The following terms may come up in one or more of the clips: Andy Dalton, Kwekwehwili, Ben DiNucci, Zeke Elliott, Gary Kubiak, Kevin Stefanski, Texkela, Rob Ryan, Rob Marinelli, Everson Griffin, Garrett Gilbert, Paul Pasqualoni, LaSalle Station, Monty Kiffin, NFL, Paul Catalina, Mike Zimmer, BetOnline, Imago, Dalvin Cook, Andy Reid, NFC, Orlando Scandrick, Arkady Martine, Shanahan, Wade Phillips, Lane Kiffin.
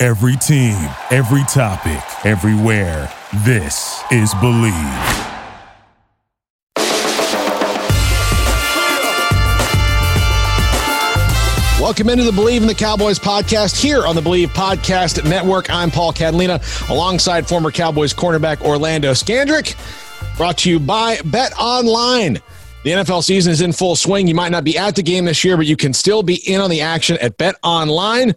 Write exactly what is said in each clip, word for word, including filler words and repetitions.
Every team, every topic, everywhere. This is Believe. Welcome into the Believe in the Cowboys podcast here on the Believe Podcast Network. I'm Paul Catalina, alongside former Cowboys cornerback Orlando Scandrick. Brought to you by BetOnline. The N F L season is in full swing. You might not be at the game this year, but you can still be in on the action at BetOnline.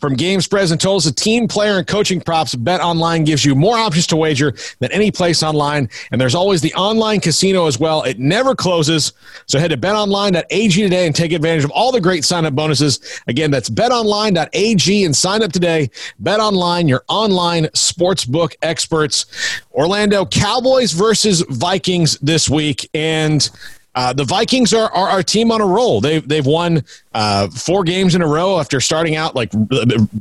From game spreads and totals to team, player, and coaching props, BetOnline gives you more options to wager than any place online. And there's always the online casino as well. It never closes. So head to bet online dot a g today and take advantage of all the great sign-up bonuses. Again, that's bet online dot a g and sign up today. BetOnline, your online sportsbook experts. Orlando, Cowboys versus Vikings this week. And Uh, the Vikings are, are our team on a roll. They've they've won uh, four games in a row after starting out like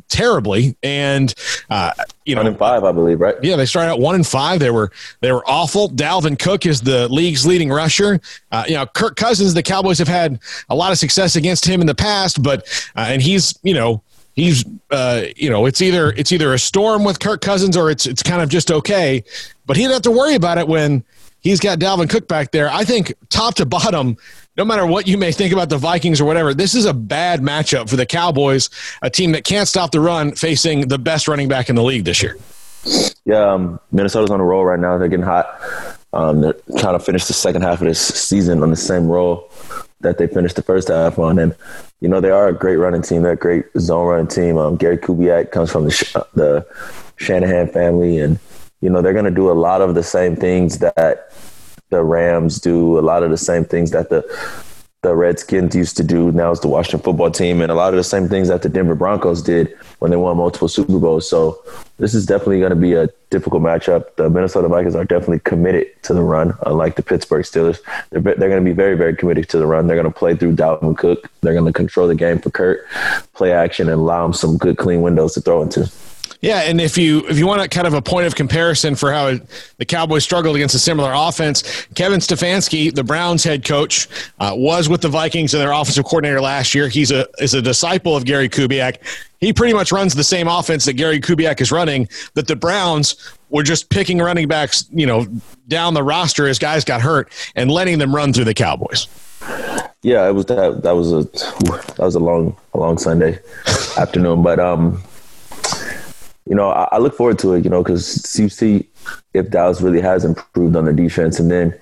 terribly, and uh, you know, one and five, I believe, right? Yeah, they started out one and five. They were they were awful. Dalvin Cook is the league's leading rusher. Uh, you know, Kirk Cousins. The Cowboys have had a lot of success against him in the past, but uh, and he's you know. He's, uh, you know, it's either it's either a storm with Kirk Cousins or it's it's kind of just okay. But he didn't have to worry about it when he's got Dalvin Cook back there. I think top to bottom, no matter what you may think about the Vikings or whatever, this is a bad matchup for the Cowboys, a team that can't stop the run, facing the best running back in the league this year. Yeah, um, Minnesota's on a roll right now. They're getting hot. Um, they're trying to finish the second half of this season on the same roll that they finished the first half on. And, you know, they are a great running team. They're a great zone running team. Um, Gary Kubiak comes from the, Sh- the Shanahan family. And, you know, they're going to do a lot of the same things that the Rams do, a lot of the same things that the the Redskins used to do. Now it's the Washington football team. And a lot of the same things that the Denver Broncos did when they won multiple Super Bowls. So this is definitely going to be a difficult matchup. The Minnesota Vikings are definitely committed to the run, unlike the Pittsburgh Steelers. They're, they're going to be very, very committed to the run. They're going to play through Dalvin Cook. They're going to control the game for Kurt, play action, and allow him some good, clean windows to throw into. Yeah, and if you if you want a kind of a point of comparison for how the Cowboys struggled against a similar offense, Kevin Stefanski, the Browns head coach, uh, was with the Vikings and their offensive coordinator last year. He's a is a disciple of Gary Kubiak. He pretty much runs the same offense that Gary Kubiak is running, that the Browns were just picking running backs, you know, down the roster as guys got hurt and letting them run through the Cowboys. Yeah, it was that that was a that was a long a long Sunday afternoon, but um. You know, I, I look forward to it, you know, because you see if Dallas really has improved on their defense. And then,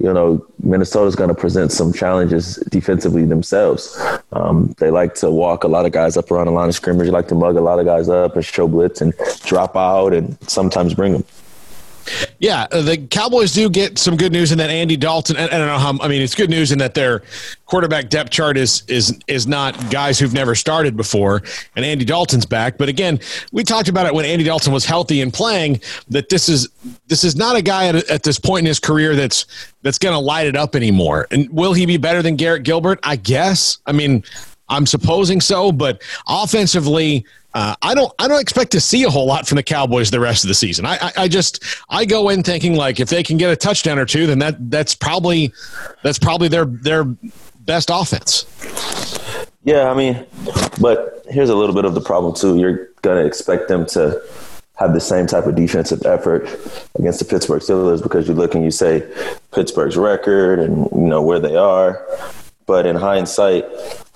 you know, Minnesota's going to present some challenges defensively themselves. Um, they like to walk a lot of guys up around the line of scrimmage. They like to mug a lot of guys up and show blitz and drop out and sometimes bring them. Yeah, the Cowboys do get some good news in that Andy Dalton. I don't know how. I mean, it's good news in that their quarterback depth chart is is is not guys who've never started before, and Andy Dalton's back. But again, we talked about it when Andy Dalton was healthy and playing. That this is this is not a guy at, at this point in his career that's that's going to light it up anymore. And will he be better than Garrett Gilbert? I guess. I mean, I'm supposing so. But offensively, Uh, I don't. I don't expect to see a whole lot from the Cowboys the rest of the season. I, I, I just. I go in thinking like if they can get a touchdown or two, then that that's probably that's probably their their best offense. Yeah, I mean, but here's a little bit of the problem too. You're gonna expect them to have the same type of defensive effort against the Pittsburgh Steelers because you look and you say Pittsburgh's record and you know where they are. But in hindsight,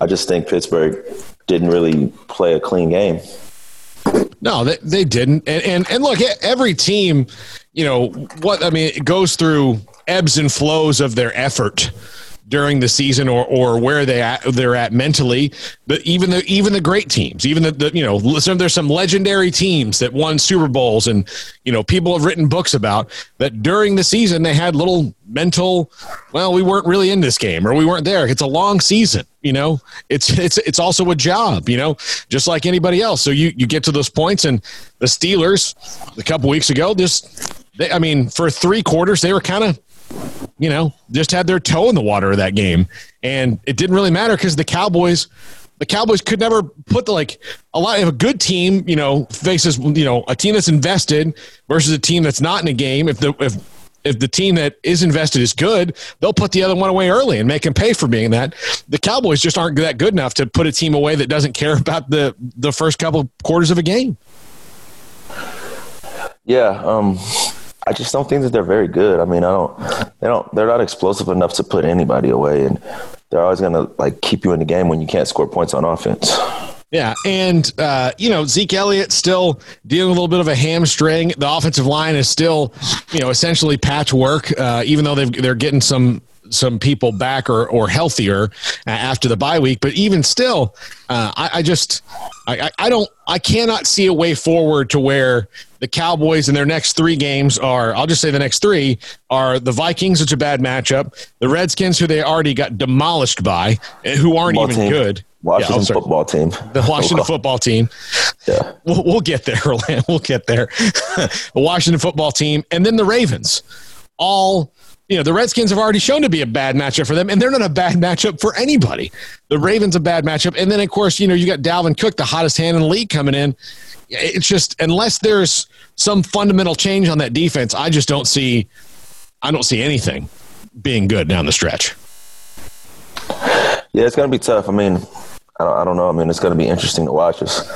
I just think Pittsburgh didn't really play a clean game. No, they, they didn't. And, and and look, every team, you know, what I mean, it goes through ebbs and flows of their effort. during the season or or where they at, they're at mentally. But even the even the great teams, even the, the you know some, there's some legendary teams that won Super Bowls and you know people have written books about that during the season they had little mental, well, we weren't really in this game or we weren't there. It's a long season, you know. It's it's it's also a job, you know, just like anybody else. So you you get to those points, and the Steelers a couple weeks ago, just they, I mean, for three quarters they were kind of, you know, just had their toe in the water of that game, and it didn't really matter because the Cowboys, the Cowboys could never put the, like a lot of a good team, you know, faces you know a team that's invested versus a team that's not in a game. If the if if the team that is invested is good, they'll put the other one away early and make them pay for being that. The Cowboys just aren't that good enough to put a team away that doesn't care about the the first couple quarters of a game. Yeah. Um, I just don't think that they're very good. I mean, I don't, they don't, they're not explosive enough to put anybody away, and they're always going to like keep you in the game when you can't score points on offense. Yeah. And, uh, you know, Zeke Elliott still dealing with a little bit of a hamstring. The offensive line is still, you know, essentially patchwork, uh, even though they've, they're getting some, some people back or, or healthier after the bye week. But even still, uh, I, I just, I, I don't, I cannot see a way forward to where the Cowboys in their next three games are, I'll just say the next three are the Vikings, which is a bad matchup, the Redskins, who they already got demolished by, who aren't Ball even team. good. Washington yeah, football team. The Washington oh, football team. Yeah. We'll, we'll get there, Orlando. We'll get there. The Washington football team. And then the Ravens. All, you know, the Redskins have already shown to be a bad matchup for them, and they're not a bad matchup for anybody. The Ravens a bad matchup. And then, of course, you know, you got Dalvin Cook, the hottest hand in the league, coming in. It's just, unless there's some fundamental change on that defense, I just don't see, I don't see anything being good down the stretch. Yeah, it's going to be tough. I mean, I don't, I don't know. I mean, it's going to be interesting to watch. It's,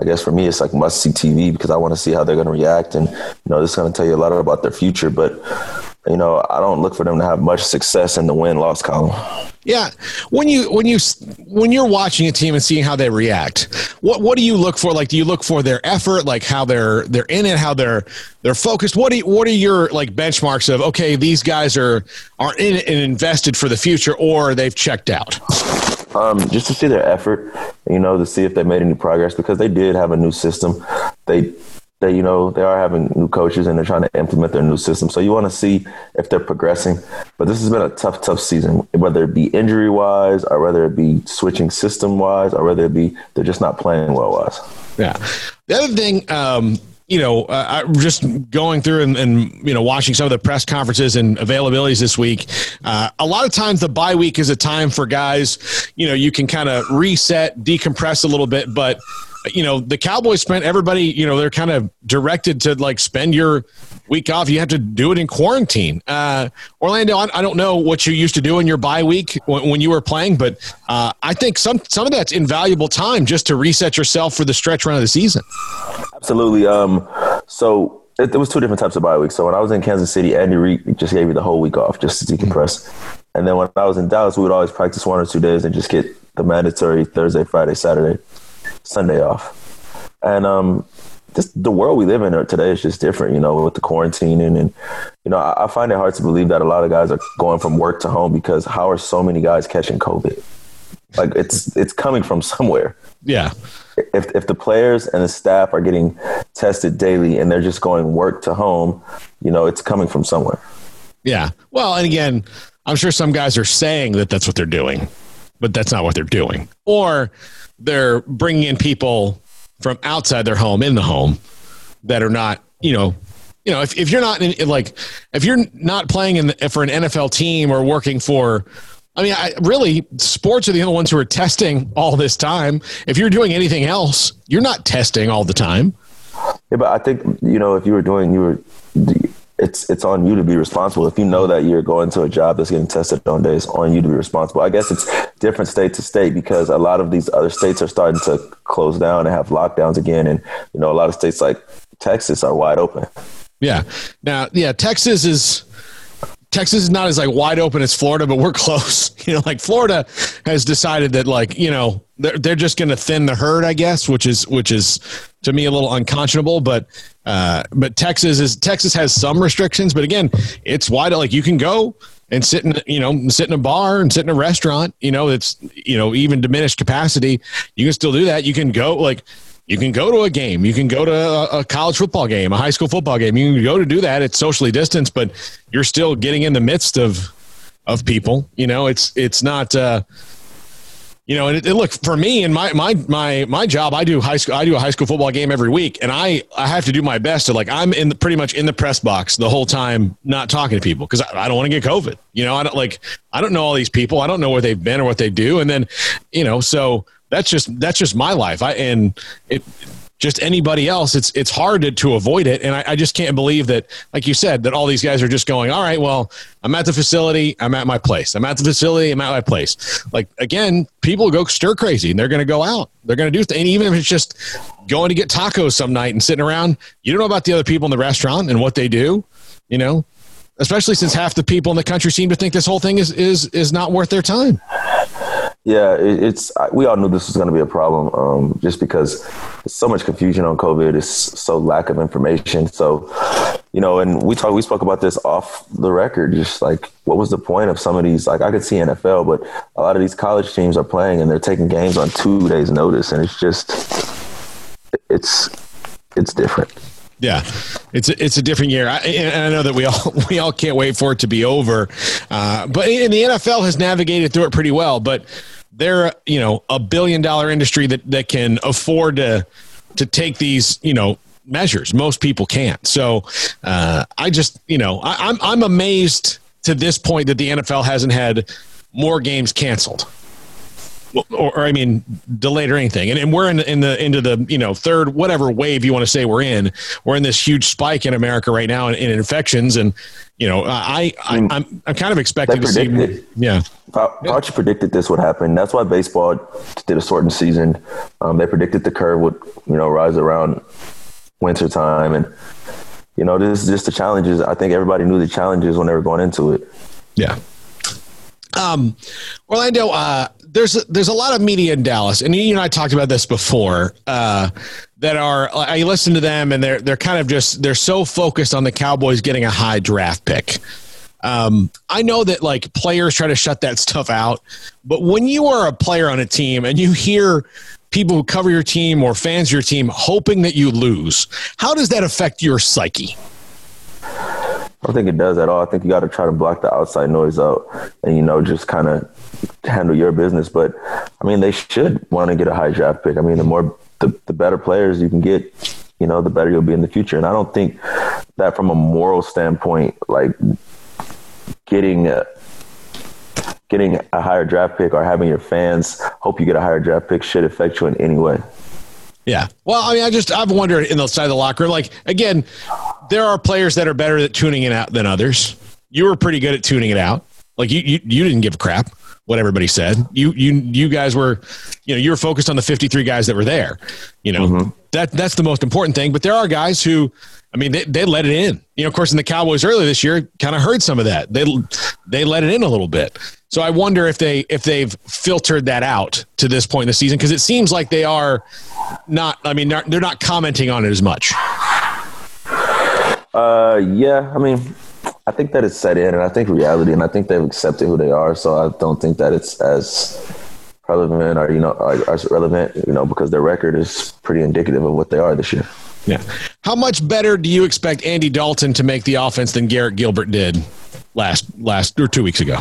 I guess for me, it's like must-see T V because I want to see how they're going to react. And, you know, this is going to tell you a lot about their future. But, you know, I don't look for them to have much success in the win-loss column. Yeah. When, you, when, you, when you're watching a team and seeing how they react, what, what do you look for? Like, do you look for their effort, like how they're they're in it, how they're they're focused? What, do you, what are your, like, benchmarks of, okay, these guys are, are in it and invested for the future, or they've checked out? Um, just to see their effort, you know, to see if they made any progress, because they did have a new system. They, they, you know, they are having new coaches and they're trying to implement their new system. So you want to see if they're progressing. But this has been a tough, tough season, whether it be injury wise or whether it be switching system wise or whether it be they're just not playing well wise. Yeah. The other thing, um, you know, uh, I just going through and, and, you know, watching some of the press conferences and availabilities this week. Uh, a lot of times the bye week is a time for guys, you know, you can kind of reset, decompress a little bit. But, you know, the Cowboys spent everybody, you know, they're kind of directed to, like, spend your week off. You have to do it in quarantine. Uh, Orlando, I, I don't know what you used to do in your bye week when, when you were playing, but uh, I think some, some of that's invaluable time just to reset yourself for the stretch run of the season. Absolutely. Um, so it, there was two different types of bye weeks. So when I was in Kansas City, Andy Reid just gave me the whole week off just to decompress. Mm-hmm. And then when I was in Dallas, we would always practice one or two days and just get the mandatory Thursday, Friday, Saturday, Sunday off. And um, just the world we live in today is just different, you know, with the quarantining. And, you know, I, I find it hard to believe that a lot of guys are going from work to home, because how are so many guys catching COVID? Like, it's it's coming from somewhere. Yeah. If if the players and the staff are getting tested daily and they're just going work to home, you know, it's coming from somewhere. Yeah. Well, and again, I'm sure some guys are saying that that's what they're doing, but that's not what they're doing. Or they're bringing in people from outside their home in the home that are not, you know, you know, if, if you're not in, like, if you're not playing in the, for an N F L team or working for, I mean, I, really, sports are the only ones who are testing all this time. If you're doing anything else, you're not testing all the time. Yeah, but I think, you know, if you were doing, you were, it's it's on you to be responsible. If you know that you're going to a job that's getting tested on days, on you to be responsible. I guess it's different state to state, because a lot of these other states are starting to close down and have lockdowns again. And, you know, a lot of states like Texas are wide open. Yeah. Now, yeah, Texas is... Texas is not as, like, wide open as Florida, but we're close. You know, like, Florida has decided that, like, you know, they're, they're just going to thin the herd, I guess, which is, which is to me a little unconscionable, but, uh, but Texas is, Texas has some restrictions, but again, it's wide. Like, you can go and sit in, you know, sit in a bar and sit in a restaurant, you know, it's, you know, even diminished capacity, you can still do that. You can go like, you can go to a game, you can go to a, a college football game, a high school football game. You can go to do that. It's socially distanced, but you're still getting in the midst of, of people, you know, it's, it's not, uh, you know, and it, it, look, for me and my, my, my, my job, I do high school, I do a high school football game every week. And I, I have to do my best to like, I'm in the, pretty much in the press box the whole time, not talking to people. Cause I, I don't want to get COVID, you know, I don't like, I don't know all these people. I don't know where they've been or what they do. And then, you know, so that's just, that's just my life. I, and it just anybody else, it's, it's hard to, to avoid it. And I, I just can't believe that, like you said, that all these guys are just going, all right, well, I'm at the facility. I'm at my place. I'm at the facility. I'm at my place. Like, again, people go stir crazy and they're going to go out. They're going to do things. And even if it's just going to get tacos some night and sitting around, you don't know about the other people in the restaurant and what they do, you know, especially since half the people in the country seem to think this whole thing is, is, is not worth their time. Yeah, it's, we all knew this was going to be a problem, um, just because there's so much confusion on COVID. It's so lack of information. So, you know, and we talk, we spoke about this off the record, just like, what was the point of some of these? Like, I could see N F L, but a lot of these college teams are playing and they're taking games on two days notice. And it's just, it's, it's different. Yeah, it's a, it's a different year. I, and I know that we all we all can't wait for it to be over. Uh, but and the N F L has navigated through it pretty well. But they're, you know, a billion dollar industry that, that can afford to to take these, you know, measures. Most people can't. So uh, I just, you know, I, I'm I'm amazed to this point that the N F L hasn't had more games canceled. Or, or I mean, delayed or anything. And, and we're in, in the, into the, you know, third, whatever wave you want to say we're in, we're in this huge spike in America right now in, in infections. And, you know, I, I, I'm, I'm, I'm kind of expecting to see. Yeah. Fauci predicted this would happen. That's why baseball did a shortened season. Um, they predicted the curve would, you know, rise around winter time. And, you know, this is just the challenges. I think everybody knew the challenges when they were going into it. Yeah. Um, Orlando, uh, There's a, there's a lot of media in Dallas, and you and I talked about this before. Uh, that are I listen to them, and they're they're kind of just they're so focused on the Cowboys getting a high draft pick. Um, I know that like players try to shut that stuff out, but when you are a player on a team and you hear people who cover your team or fans of your team hoping that you lose, how does that affect your psyche? I don't think it does at all. I think you got to try to block the outside noise out and, you know, just kind of handle your business. But, I mean, they should want to get a high draft pick. I mean, the more the, the better players you can get, you know, the better you'll be in the future. And I don't think that from a moral standpoint, like getting a, getting a higher draft pick or having your fans hope you get a higher draft pick should affect you in any way. Yeah. Well, I mean, I just, I've wondered in the side of the locker room, like, again, there are players that are better at tuning it out than others. You were pretty good at tuning it out. Like you, you, you didn't give a crap what everybody said. You, you, you guys were, you know, you were focused on the fifty-three guys that were there, you know, mm-hmm. that that's the most important thing. But there are guys who, I mean, they, they let it in, you know, of course in the Cowboys earlier this year, kind of heard some of that. They, they let it in a little bit. So I wonder if they, if they've filtered that out to this point in the season. Cause it seems like they are not, I mean, they're not commenting on it as much. Uh, yeah. I mean, I think that it's set in, and I think reality, and I think they've accepted who they are. So I don't think that it's as relevant, or you know, as relevant, you know, because their record is pretty indicative of what they are this year. Yeah. How much better do you expect Andy Dalton to make the offense than Garrett Gilbert did last last or two weeks ago?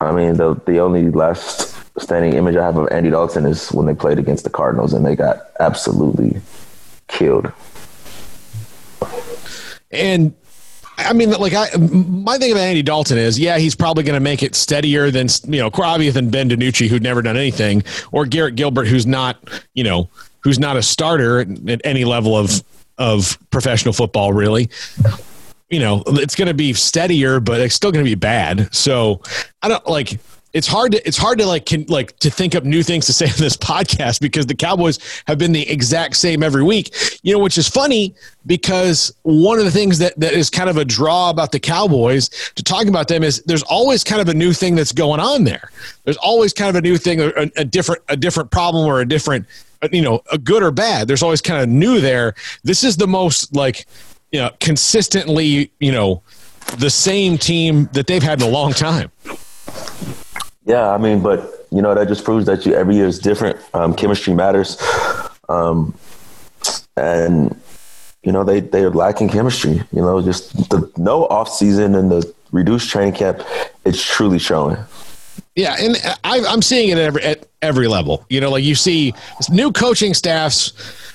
I mean, the the only last standing image I have of Andy Dalton is when they played against the Cardinals, and they got absolutely killed. And I mean, like I, my thing about Andy Dalton is, yeah, he's probably going to make it steadier than, you know, obviously than Ben DiNucci, who'd never done anything, or Garrett Gilbert, who's not, you know, who's not a starter at any level of, of professional football, really. You know, it's going to be steadier, but it's still going to be bad. So I don't like, it's hard to, it's hard to like, can, like to think up new things to say on this podcast because the Cowboys have been the exact same every week, you know, which is funny because one of the things that, that is kind of a draw about the Cowboys to talk about them is there's always kind of a new thing that's going on there. There's always kind of a new thing, a, a different, a different problem or a different, you know, a good or bad. There's always kind of new there. This is the most like, you know, consistently, you know, the same team that they've had in a long time. Yeah, I mean, but, you know, that just proves that you every year is different. Um, chemistry matters. Um, and, you know, they, they are lacking chemistry. You know, just the no offseason and the reduced training camp, it's truly showing. Yeah, and I, I'm seeing it at every, at every level. You know, like you see new coaching staffs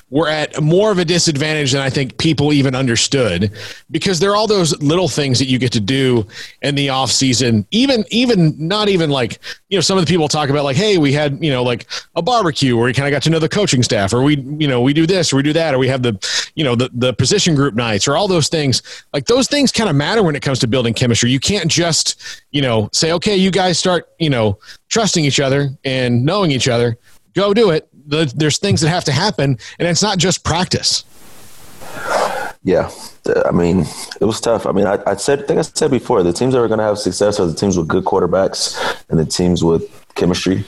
were at more of a disadvantage than I think people even understood, because there are all those little things that you get to do in the off season. Even, even not even like, you know, some of the people talk about like, hey, we had, you know, like a barbecue where we kind of got to know the coaching staff, or we, you know, we do this, or we do that, or we have the, you know, the, the position group nights, or all those things. Like those things kind of matter when it comes to building chemistry. You can't just, you know, say, okay, you guys start, you know, trusting each other and knowing each other, go do it. The, there's things that have to happen, and it's not just practice. Yeah. I mean, it was tough. I mean, I, I said, I think I said before, the teams that are going to have success are the teams with good quarterbacks and the teams with chemistry.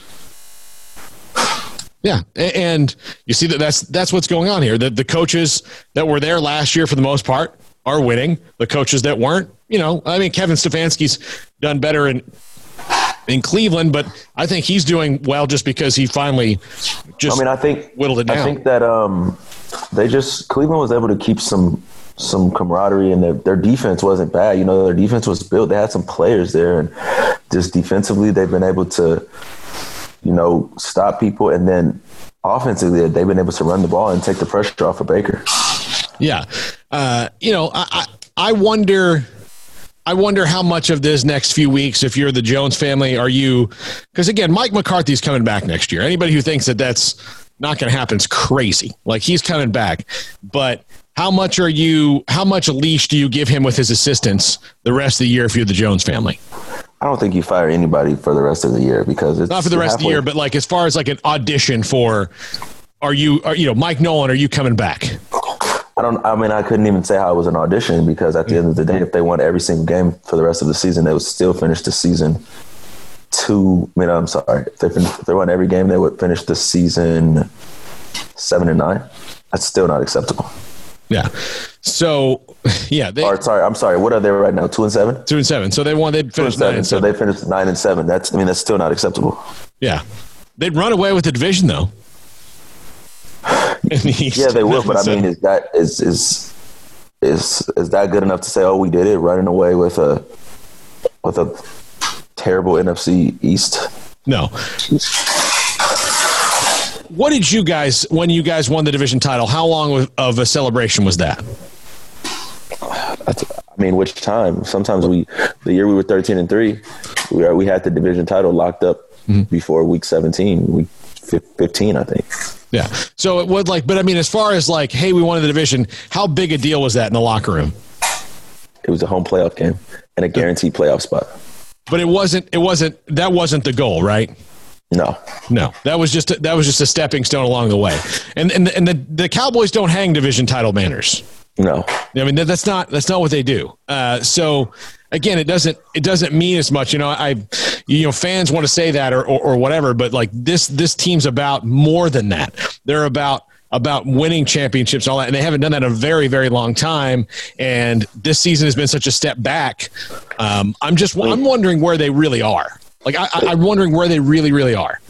Yeah. And you see that that's, that's what's going on here. The, the coaches that were there last year for the most part are winning. The coaches that weren't, you know, I mean, Kevin Stefanski's done better in in Cleveland, but I think he's doing well just because he finally just I mean, I think, whittled it down. I think that um, they just – Cleveland was able to keep some some camaraderie, and their, their defense wasn't bad. You know, their defense was built. They had some players there, and just defensively they've been able to, you know, stop people, and then offensively they've been able to run the ball and take the pressure off of Baker. Yeah. Uh, you know, I, I, I wonder – I wonder how much of this next few weeks, if you're the Jones family, are you – because, again, Mike McCarthy's coming back next year. Anybody who thinks that that's not going to happen is crazy. Like, he's coming back. But how much are you – how much leash do you give him with his assistants the rest of the year if you're the Jones family? I don't think you fire anybody for the rest of the year because it's – Not for the rest halfway. of the year, but, like, as far as, like, an audition for are you – are you know, Mike Nolan, are you coming back? I don't. I mean, I couldn't even say how it was an audition because at the end of the day, if they won every single game for the rest of the season, they would still finish the season two. I mean, I'm sorry. If they, finished, if they won every game, they would finish the season seven and nine. That's still not acceptable. Yeah. So, yeah. They, or, sorry, I'm sorry. What are they right now? Two and seven. Two and seven. So they won. They finished nine and seven. So they finished nine and seven. That's. I mean, that's still not acceptable. Yeah. They'd run away with the division though. The yeah, they will, but I mean, is that is is is is that good enough to say, oh, we did it, running away with a with a terrible N F C East? No. What did you guys when you guys won the division title? How long of a celebration was that? I mean, which time? Sometimes we the year we were thirteen and three, we we had the division title locked up mm-hmm. before week seventeen. We. fifteen, I think. Yeah. So it would like, but I mean, as far as like, hey, we won the division, how big a deal was that in the locker room? It was a home playoff game and a guaranteed playoff spot. But it wasn't, it wasn't, that wasn't the goal, right? No, no, that was just, a, that was just a stepping stone along the way. And, and, the, and the, the Cowboys don't hang division title banners. No, I mean, that's not, that's not what they do. Uh, so again, it doesn't, it doesn't mean as much, you know, I, you know, fans want to say that or, or, or whatever, but like this, this team's about more than that. They're about, about winning championships and all that. And they haven't done that in a very, very long time. And this season has been such a step back. Um, I'm just, I'm wondering where they really are. Like, I, I, I'm wondering where they really, really are.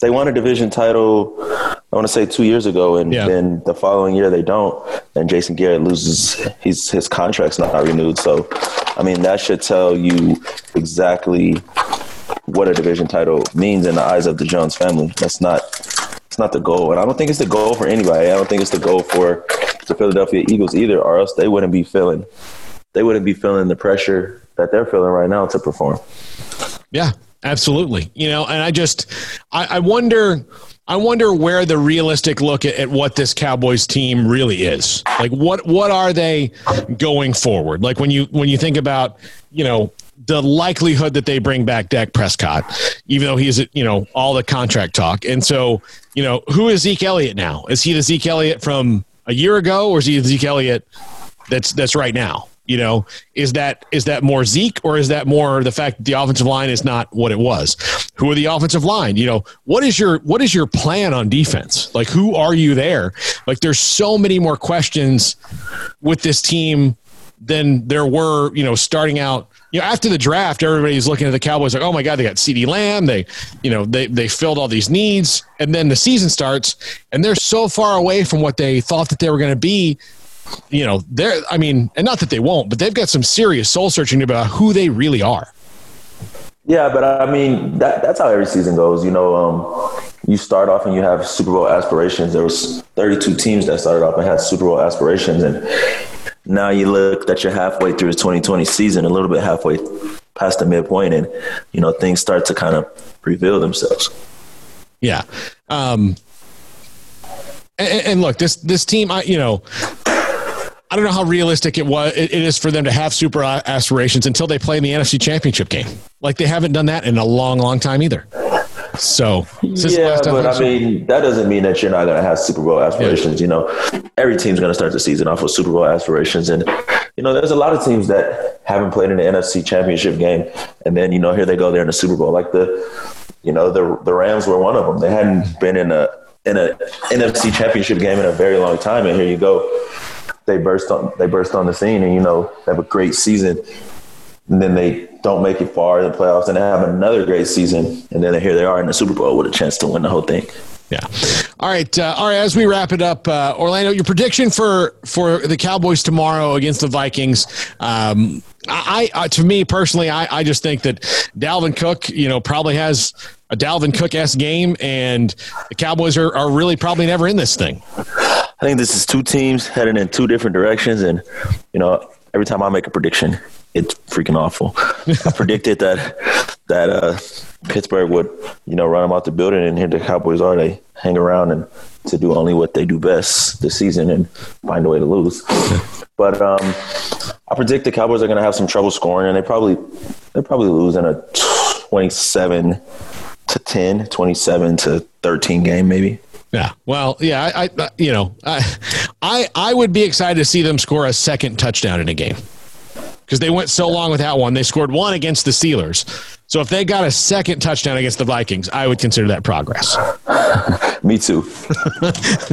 They won a division title, I want to say two years ago, and yeah. then the following year they don't, and Jason Garrett loses his his contract's not renewed. So, I mean, that should tell you exactly what a division title means in the eyes of the Jones family. That's not it's not the goal, and I don't think it's the goal for anybody. I don't think it's the goal for the Philadelphia Eagles either, or else they wouldn't be feeling they wouldn't be feeling the pressure that they're feeling right now to perform. Yeah. Absolutely. You know, and I just, I, I wonder, I wonder where the realistic look at, at what this Cowboys team really is. Like what, what are they going forward? Like when you, when you think about, you know, the likelihood that they bring back Dak Prescott, even though he's, you know, all the contract talk. And so, you know, who is Zeke Elliott now? Is he the Zeke Elliott from a year ago, or is he the Zeke Elliott that's, that's right now? You know, is that is that more Zeke, or is that more the fact that the offensive line is not what it was? Who are the offensive line? You know, what is your what is your plan on defense? Like, who are you there? Like, there's so many more questions with this team than there were, you know, starting out, you know, after the draft, everybody's looking at the Cowboys like, oh my God, they got CeeDee Lamb. They, you know, they, they filled all these needs, and then the season starts and they're so far away from what they thought that they were going to be, you know, they're, I mean, and not that they won't, but they've got some serious soul searching about who they really are. Yeah. But I mean, that, that's how every season goes, you know, um, you start off and you have Super Bowl aspirations. There was thirty-two teams that started off and had Super Bowl aspirations. And now you look that you're halfway through the twenty twenty season, a little bit halfway past the midpoint, and, you know, things start to kind of reveal themselves. Yeah. Um, and, and look, this, this team, I, you know, I don't know how realistic it was. It is for them to have super aspirations until they play in the N F C Championship game. Like, they haven't done that in a long, long time either. So yeah, but I mean, that doesn't mean that you're not going to have Super Bowl aspirations. Yeah. You know, every team's going to start the season off with Super Bowl aspirations, and you know, there's a lot of teams that haven't played in the N F C Championship game, and then you know, here they go, they're in the Super Bowl. Like the, you know, the the Rams were one of them. They hadn't been in a in a N F C Championship game in a very long time, and here you go, they burst on they burst on the scene, and you know, they have a great season. And then they don't make it far in the playoffs, and they have another great season. And then here they are in the Super Bowl with a chance to win the whole thing. Yeah. All right. Uh, all right. As we wrap it up, uh, Orlando, your prediction for, for the Cowboys tomorrow against the Vikings. Um, I, I, to me personally, I, I just think that Dalvin Cook, you know, probably has a Dalvin Cook-esque game, and the Cowboys are, are really probably never in this thing. I think this is two teams heading in two different directions. And, you know, every time I make a prediction, it's freaking awful. I predicted that that uh, Pittsburgh would, you know, run them out the building, and here the Cowboys are. They hang around and to do only what they do best this season and find a way to lose. But um, I predict the Cowboys are going to have some trouble scoring, and they probably they probably lose in a twenty-seven to ten, twenty-seven to thirteen game maybe. Yeah. Well, yeah. I, I you know, I, I I would be excited to see them score a second touchdown in a game, because they went so long without one. They scored one against the Steelers. So if they got a second touchdown against the Vikings, I would consider that progress. Me too.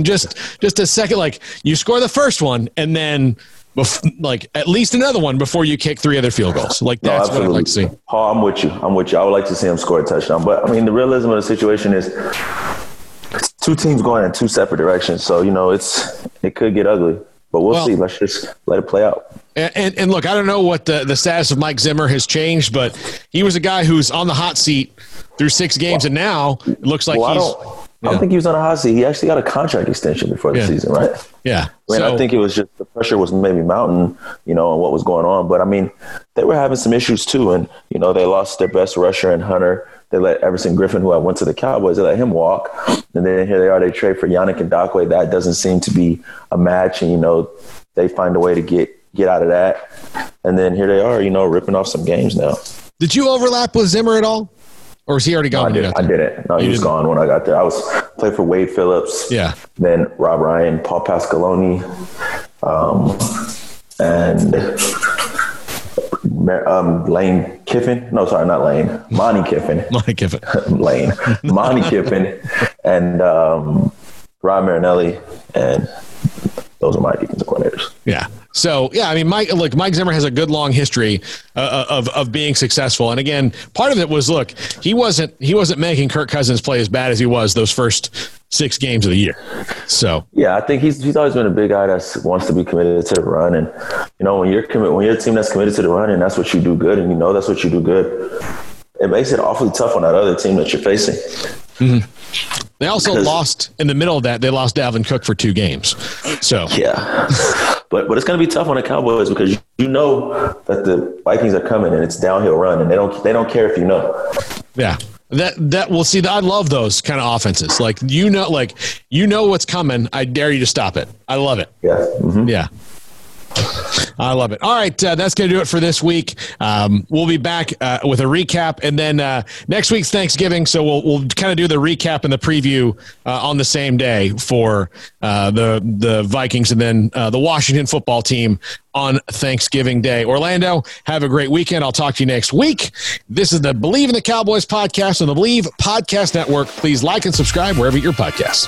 just just a second, like, you score the first one, and then bef- like at least another one before you kick three other field goals. Like, that's no, what I'd like to see. Paul, I'm with you. I'm with you. I would like to see them score a touchdown. But, I mean, the realism of the situation is it's two teams going in two separate directions. So, you know, it's it could get ugly. But we'll, well see. Let's just let it play out. And, and look, I don't know what the, the status of Mike Zimmer has changed, but he was a guy who's on the hot seat through six games, well, and now it looks like well, he's... I don't, yeah. I don't think he was on a hot seat. He actually got a contract extension before the yeah. season, right? Yeah. I mean, so, I think it was just the pressure was maybe mounting, you know, on what was going on. But, I mean, they were having some issues too, and, you know, they lost their best rusher in Hunter. They let Everson Griffin, who I went to the Cowboys, they let him walk. And then here they are, they trade for Yannick Ngakoue. That doesn't seem to be a match, and, you know, they find a way to get get out of that. And then here they are, you know, ripping off some games now. Did you overlap with Zimmer at all? Or was he already gone? No, I, did, I didn't. No, you he was didn't. gone when I got there. I was played for Wade Phillips. Yeah. Then Rob Ryan, Paul Pasqualoni, um, and um, Lane Kiffin. No, sorry, not Lane. Monty Kiffin. Monty Kiffin. Lane. Monty Kiffin. And um, Rob Marinelli. And those are my defensive coordinators. Yeah. So, yeah, I mean, Mike, look, Mike Zimmer has a good long history uh, of of being successful. And again, part of it was, look, he wasn't he wasn't making Kirk Cousins play as bad as he was those first six games of the year. So, yeah, I think he's he's always been a big guy that wants to be committed to the run. And, you know, when you're committed, when you're a team that's committed to the run, and that's what you do good, and you know that's what you do good, it makes it awfully tough on that other team that you're facing. Mm-hmm. They also lost in the middle of that. They lost Dalvin Cook for two games. So yeah, but but it's going to be tough on the Cowboys, because you, you know that the Vikings are coming, and it's downhill run, and they don't they don't care if you know. Yeah, that that we'll see. I love those kind of offenses. Like, you know, like you know what's coming. I dare you to stop it. I love it. Yeah. Mm-hmm. Yeah. I love it. All right, uh, that's going to do it for this week. Um, we'll be back uh, with a recap, and then uh, next week's Thanksgiving, so we'll we'll kind of do the recap and the preview uh, on the same day for uh, the the Vikings, and then uh, the Washington football team on Thanksgiving Day. Orlando, have a great weekend. I'll talk to you next week. This is the Believe in the Cowboys podcast on the Believe Podcast Network. Please like and subscribe wherever your podcasts.